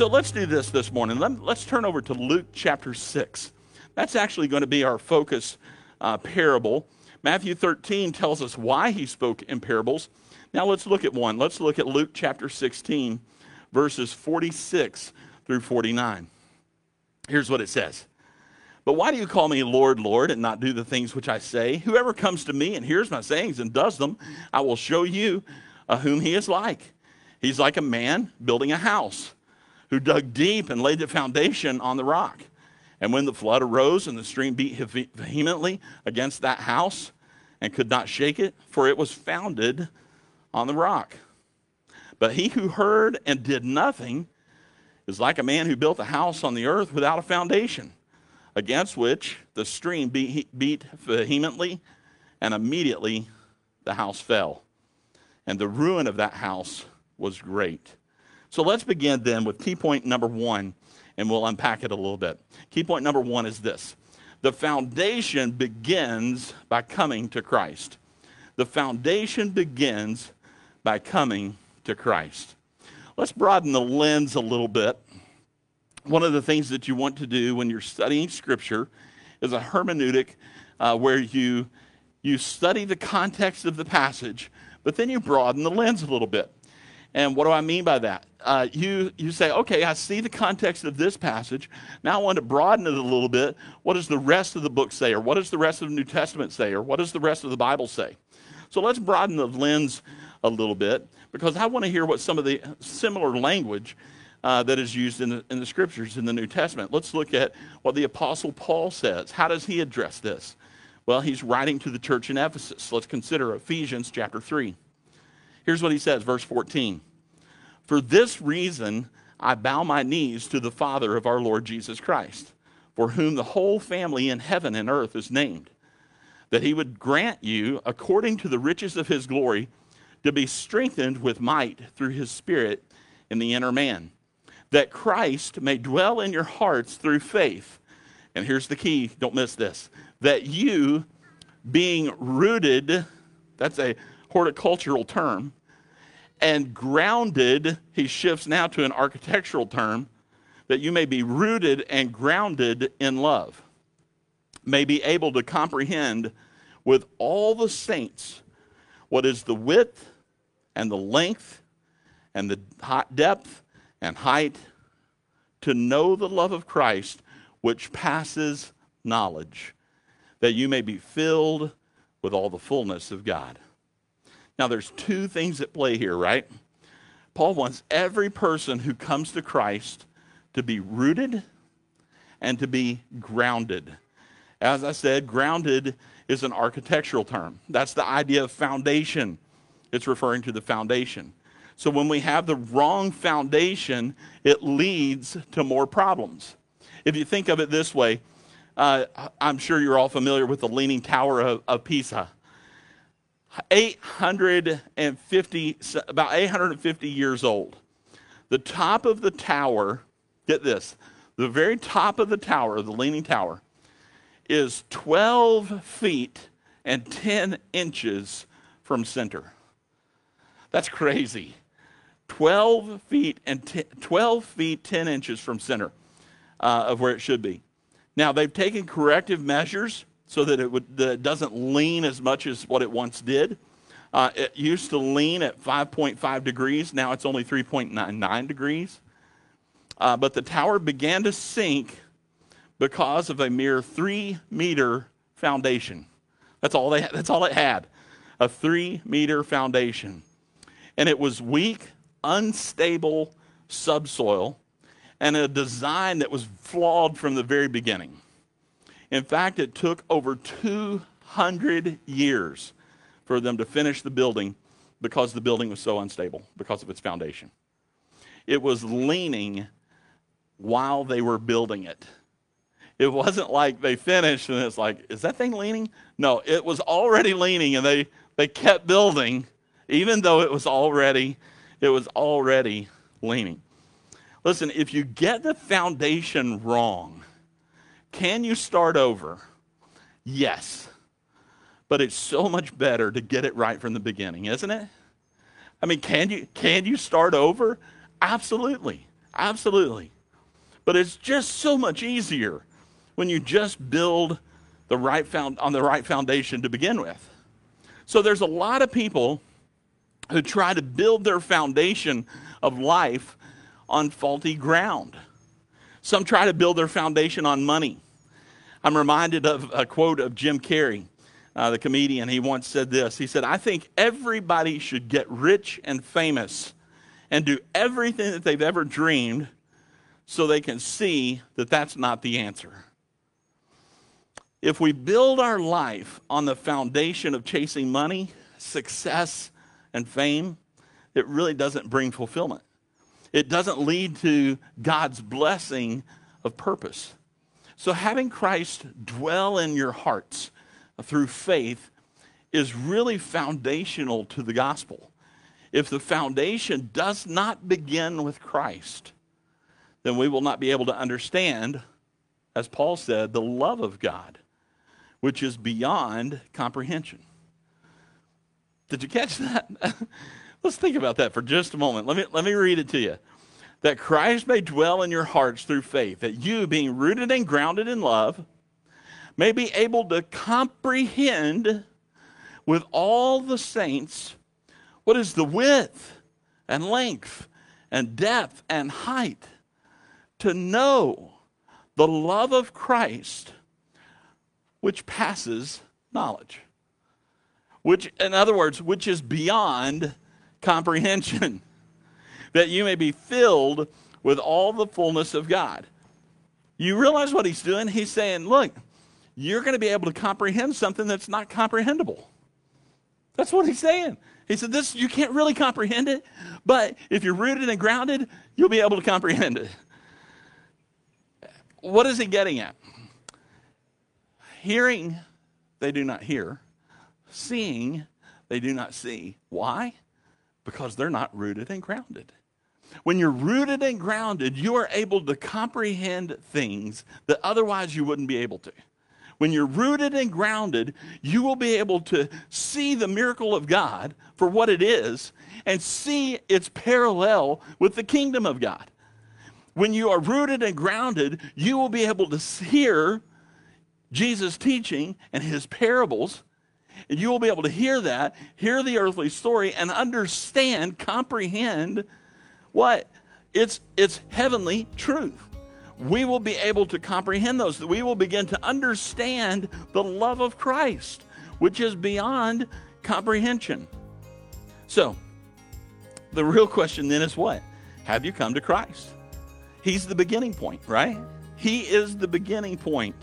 So let's do this morning. Let's turn over to Luke chapter 6. That's actually going to be our focus parable. Matthew 13 tells us why he spoke in parables. Now let's look at one. Let's look at Luke chapter 16, verses 46 through 49. Here's what it says. "But why do you call me Lord, Lord, and not do the things which I say? Whoever comes to me and hears my sayings and does them, I will show you whom he is like. He's like a man building a house who dug deep and laid the foundation on the rock. And when the flood arose and the stream beat vehemently against that house and could not shake it, for it was founded on the rock. But he who heard and did nothing is like a man who built a house on the earth without a foundation, against which the stream beat vehemently, and immediately the house fell. And the ruin of that house was great." So let's begin then with key point number one, and we'll unpack it a little bit. Key point number one is this. The foundation begins by coming to Christ. The foundation begins by coming to Christ. Let's broaden the lens a little bit. One of the things that you want to do when you're studying Scripture is a hermeneutic where you study the context of the passage, but then you broaden the lens a little bit. And what do I mean by that? You say, okay, I see the context of this passage. Now I want to broaden it a little bit. What does the rest of the book say? Or what does the rest of the New Testament say? Or what does the rest of the Bible say? So let's broaden the lens a little bit, because I want to hear what some of the similar language that is used in the Scriptures in the New Testament. Let's look at what the Apostle Paul says. How does he address this? Well, he's writing to the church in Ephesus. Let's consider Ephesians chapter 3. Here's what he says, verse 14. "For this reason, I bow my knees to the Father of our Lord Jesus Christ, for whom the whole family in heaven and earth is named, that he would grant you, according to the riches of his glory, to be strengthened with might through his Spirit in the inner man, that Christ may dwell in your hearts through faith." And here's the key, don't miss this. "That you, being rooted," that's a horticultural term, "and grounded," he shifts now to an architectural term, "that you may be rooted and grounded in love, may be able to comprehend with all the saints what is the width and the length and the depth and height, to know the love of Christ which passes knowledge, that you may be filled with all the fullness of God." Now, there's two things at play here, right? Paul wants every person who comes to Christ to be rooted and to be grounded. As I said, grounded is an architectural term. That's the idea of foundation. It's referring to the foundation. So when we have the wrong foundation, it leads to more problems. If you think of it this way, I'm sure you're all familiar with the Leaning Tower of Pisa. 850 years old. The top of the tower, get this, the very top of the tower, the Leaning Tower, is 12 feet and 10 inches from center. That's crazy. 12 feet 10 inches from center of where it should be. Now, they've taken corrective measures so that it doesn't lean as much as what it once did. It used to lean at 5.5 degrees. Now it's only 3.99 degrees. But the tower began to sink because of a mere 3-meter foundation. That's all it had, a 3-meter foundation. And it was weak, unstable subsoil and a design that was flawed from the very beginning. In fact, it took over 200 years for them to finish the building because the building was so unstable because of its foundation. It was leaning while they were building it. It wasn't like they finished and it's like, is that thing leaning? No, it was already leaning, and they kept building even though it was already leaning. Listen, if you get the foundation wrong, can you start over? Yes. But it's so much better to get it right from the beginning, isn't it? I mean, can you start over? Absolutely. Absolutely. But it's just so much easier when you just build the right on the right foundation to begin with. So there's a lot of people who try to build their foundation of life on faulty ground. Some try to build their foundation on money. I'm reminded of a quote of Jim Carrey, the comedian. He once said this. He said, "I think everybody should get rich and famous and do everything that they've ever dreamed so they can see that that's not the answer." If we build our life on the foundation of chasing money, success, and fame, it really doesn't bring fulfillment. It doesn't lead to God's blessing of purpose. So having Christ dwell in your hearts through faith is really foundational to the gospel. If the foundation does not begin with Christ, then we will not be able to understand, as Paul said, the love of God, which is beyond comprehension. Did you catch that? Let's think about that for just a moment. Let me read it to you. That Christ may dwell in your hearts through faith, that you, being rooted and grounded in love, may be able to comprehend with all the saints what is the width and length and depth and height, to know the love of Christ, which passes knowledge. Which, in other words, which is beyond comprehension, that you may be filled with all the fullness of God. You realize what he's doing? He's saying, look, you're going to be able to comprehend something that's not comprehensible. That's what he's saying. He said, this, you can't really comprehend it, but if you're rooted and grounded, you'll be able to comprehend it. What is he getting at? Hearing, they do not hear. Seeing, they do not see. Why? Because they're not rooted and grounded. When you're rooted and grounded, you are able to comprehend things that otherwise you wouldn't be able to. When you're rooted and grounded, you will be able to see the miracle of God for what it is and see its parallel with the kingdom of God. When you are rooted and grounded, you will be able to hear Jesus' teaching and his parables. And you will be able to hear that, hear the earthly story, and understand, comprehend what? It's heavenly truth. We will be able to comprehend those. We will begin to understand the love of Christ, which is beyond comprehension. So, the real question then is what? Have you come to Christ? He's the beginning point, right? He is the beginning point.